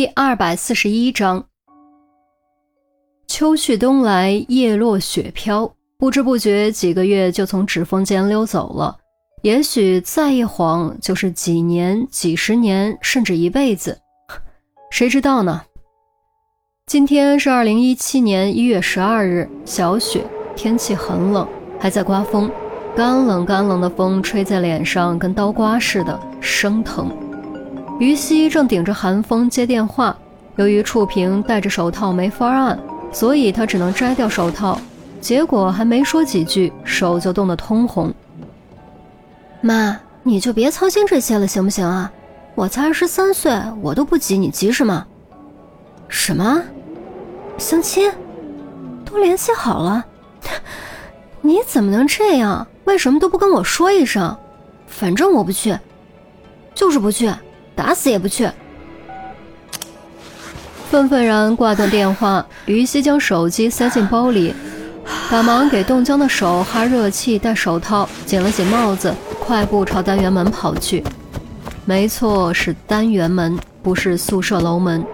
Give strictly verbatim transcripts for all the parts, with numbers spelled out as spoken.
第二百四十一章。秋去冬来，叶落雪飘，不知不觉几个月就从指缝间溜走了，也许再一晃就是几年、几十年，甚至一辈子，谁知道呢？今天是二零一七年一月十二日，小雪，天气很冷，还在刮风，干冷干冷的风吹在脸上跟刀刮似的，生疼。于西正顶着寒风接电话，由于触屏戴着手套没法按，所以他只能摘掉手套，结果还没说几句，手就冻得通红。妈，你就别操心这些了行不行啊？我才二十三岁，我都不急，你急什么？什么？相亲？都联系好了？你怎么能这样？为什么都不跟我说一声？反正我不去，就是不去，打死也不去。愤愤然挂断电话，于西将手机塞进包里，赶忙给冻僵的手哈热气，戴手套，紧了紧帽子，快步朝单元门跑去。没错，是单元门，不是宿舍楼门。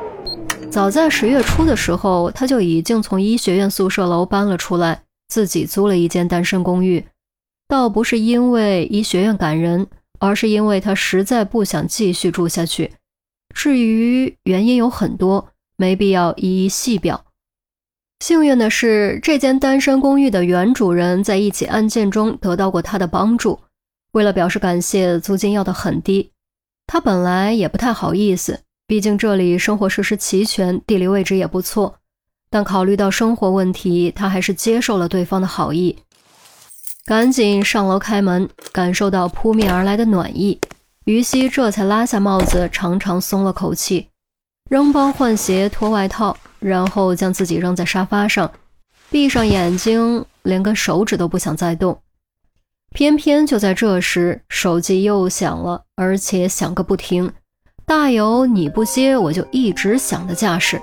早在十月初的时候，他就已经从医学院宿舍楼搬了出来，自己租了一间单身公寓。倒不是因为医学院赶人，而是因为他实在不想继续住下去。至于原因有很多，没必要一一细表。幸运的是，这间单身公寓的原主人在一起案件中得到过他的帮助，为了表示感谢，租金要得很低。他本来也不太好意思，毕竟这里生活设施齐全，地理位置也不错，但考虑到生活问题，他还是接受了对方的好意。赶紧上楼开门，感受到扑面而来的暖意，于西这才拉下帽子，长长松了口气，扔包换鞋脱外套，然后将自己扔在沙发上，闭上眼睛，连根手指都不想再动。偏偏就在这时，手机又响了，而且响个不停，大有你不接我就一直响的架势。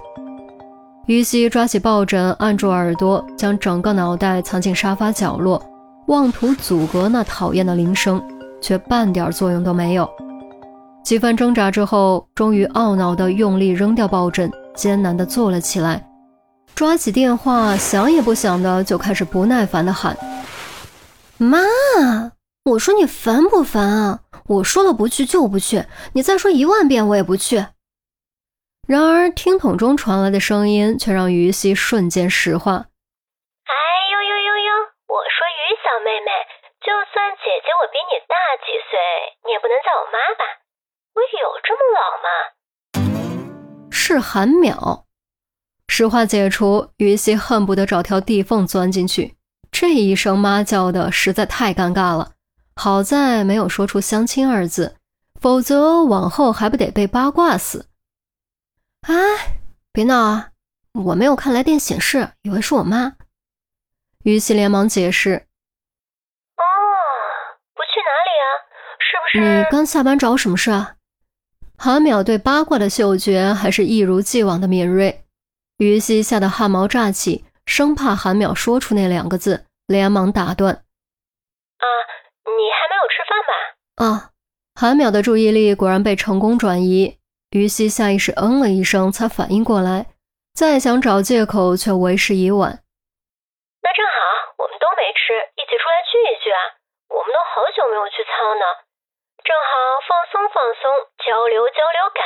于西抓起抱枕按住耳朵，将整个脑袋藏进沙发角落，妄图阻隔那讨厌的铃声，却半点作用都没有。几番挣扎之后，终于懊恼地用力扔掉抱枕，艰难地坐了起来，抓起电话想也不想的就开始不耐烦地喊：妈，我说你烦不烦啊？我说了不去就不去，你再说一万遍我也不去。然而听筒中传来的声音却让于西瞬间石化。哎呦呦呦呦，我说于小妹妹，就算姐姐我比你大几岁，你也不能叫我妈吧？我有这么老吗？是韩淼。石化解除，于西恨不得找条地缝钻进去，这一声妈叫的实在太尴尬了，好在没有说出相亲二字，否则往后还不得被八卦死。哎，别闹啊，我没有看来电显示，以为是我妈。于西连忙解释。哦，不去哪里啊？是不是你刚下班找我什么事啊？韩淼对八卦的嗅觉还是一如既往的敏锐，于西吓得汗毛炸起，生怕韩淼说出那两个字，连忙打断。啊，你还没有吃饭吧？啊，韩淼的注意力果然被成功转移。于西下意识嗯了一声，才反应过来，再想找借口却为时已晚。那正好，我们都没吃，一起出来聚一聚啊！我们都好久没有聚餐呢，正好放松放松，交流交流感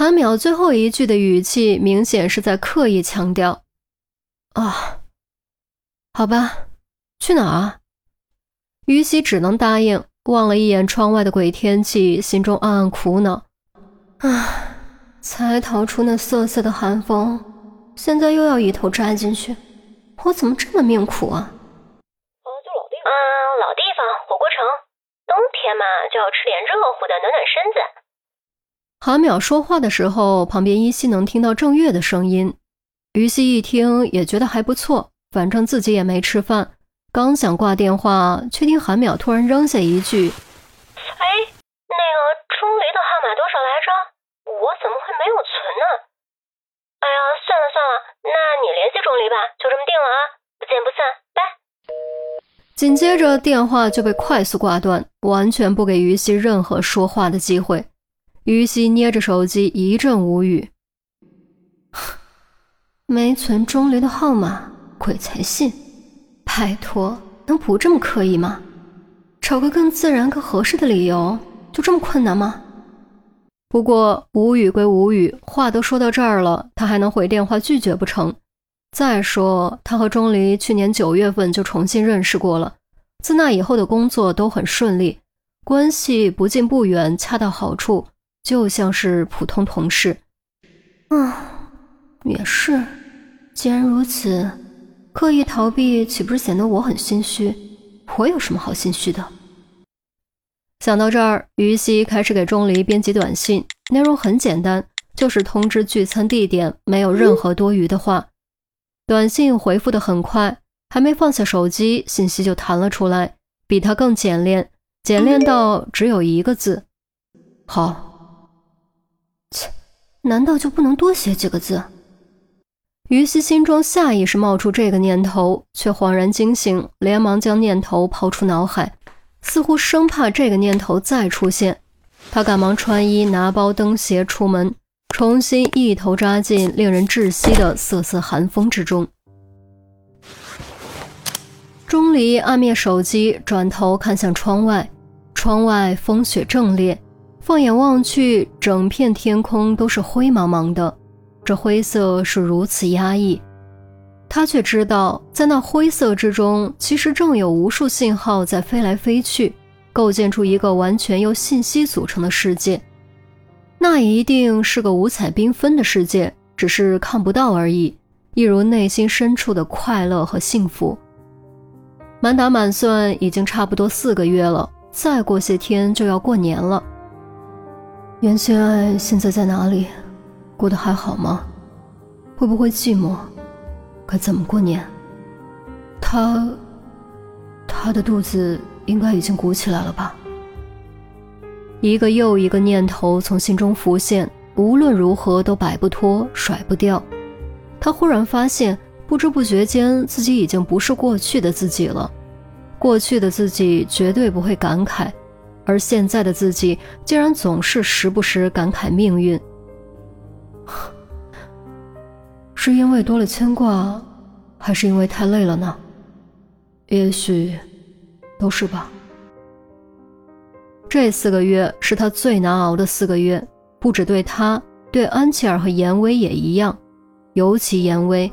情。韩淼最后一句的语气明显是在刻意强调。啊，好吧，去哪儿啊？于西只能答应。望了一眼窗外的鬼天气，心中暗暗苦恼。唉，才逃出那瑟瑟的寒风，现在又要一头扎进去，我怎么这么命苦啊？啊，就老地方。啊，老地方，火锅城。冬天嘛，就要吃点热乎的，暖暖身子。韩淼说话的时候，旁边依稀能听到郑月的声音。于西一听也觉得还不错，反正自己也没吃饭。刚想挂电话，却听韩淼突然扔下一句：哎，那个钟离的号码多少来着？我怎么会没有存呢？哎呀，算了算了，那你联系钟离吧，就这么定了啊，不见不散，拜。紧接着电话就被快速挂断，完全不给于西任何说话的机会。于西捏着手机一阵无语。没存钟离的号码，鬼才信。拜托，能不这么刻意吗？找个更自然、更合适的理由，就这么困难吗？不过无语归无语，话都说到这儿了，他还能回电话拒绝不成？再说他和钟离去年九月份就重新认识过了，自那以后的工作都很顺利，关系不近不远，恰到好处，就像是普通同事。嗯，也是，既然如此，刻意逃避岂不是显得我很心虚？我有什么好心虚的？想到这儿，于西开始给钟离编辑短信，内容很简单，就是通知聚餐地点，没有任何多余的话。短信回复得很快，还没放下手机，信息就弹了出来，比他更简练，简练到只有一个字：好。切，难道就不能多写几个字？于西心中下意识冒出这个念头，却恍然惊醒，连忙将念头抛出脑海。似乎生怕这个念头再出现，他赶忙穿衣拿包蹬鞋出门，重新一头扎进令人窒息的瑟瑟寒风之中。钟离按灭手机，转头看向窗外，窗外风雪正烈，放眼望去，整片天空都是灰茫茫的，这灰色是如此压抑。他却知道，在那灰色之中，其实正有无数信号在飞来飞去，构建出一个完全由信息组成的世界。那一定是个五彩缤纷的世界，只是看不到而已，一如内心深处的快乐和幸福。满打满算已经差不多四个月了，再过些天就要过年了。袁心爱现在在哪里？过得还好吗？会不会寂寞？该怎么过年？他他的肚子应该已经鼓起来了吧。一个又一个念头从心中浮现，无论如何都摆不脱甩不掉。他忽然发现，不知不觉间自己已经不是过去的自己了。过去的自己绝对不会感慨，而现在的自己竟然总是时不时感慨命运。是因为多了牵挂，还是因为太累了呢？也许都是吧。这四个月是他最难熬的四个月，不只对他，对安琪儿和严威也一样。尤其严威，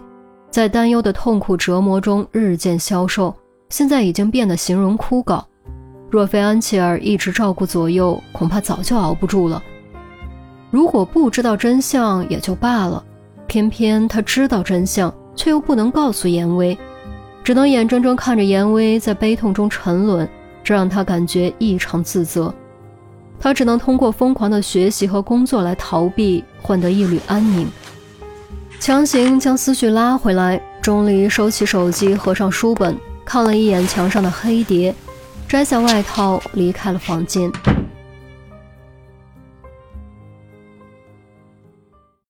在担忧的痛苦折磨中日渐消瘦，现在已经变得形容枯槁。若非安琪儿一直照顾左右，恐怕早就熬不住了。如果不知道真相也就罢了，偏偏他知道真相，却又不能告诉严威，只能眼睁睁看着严威在悲痛中沉沦，这让他感觉异常自责。他只能通过疯狂的学习和工作来逃避，换得一缕安宁。强行将思绪拉回来，钟离收起手机，合上书本，看了一眼墙上的黑碟，摘下外套，离开了房间。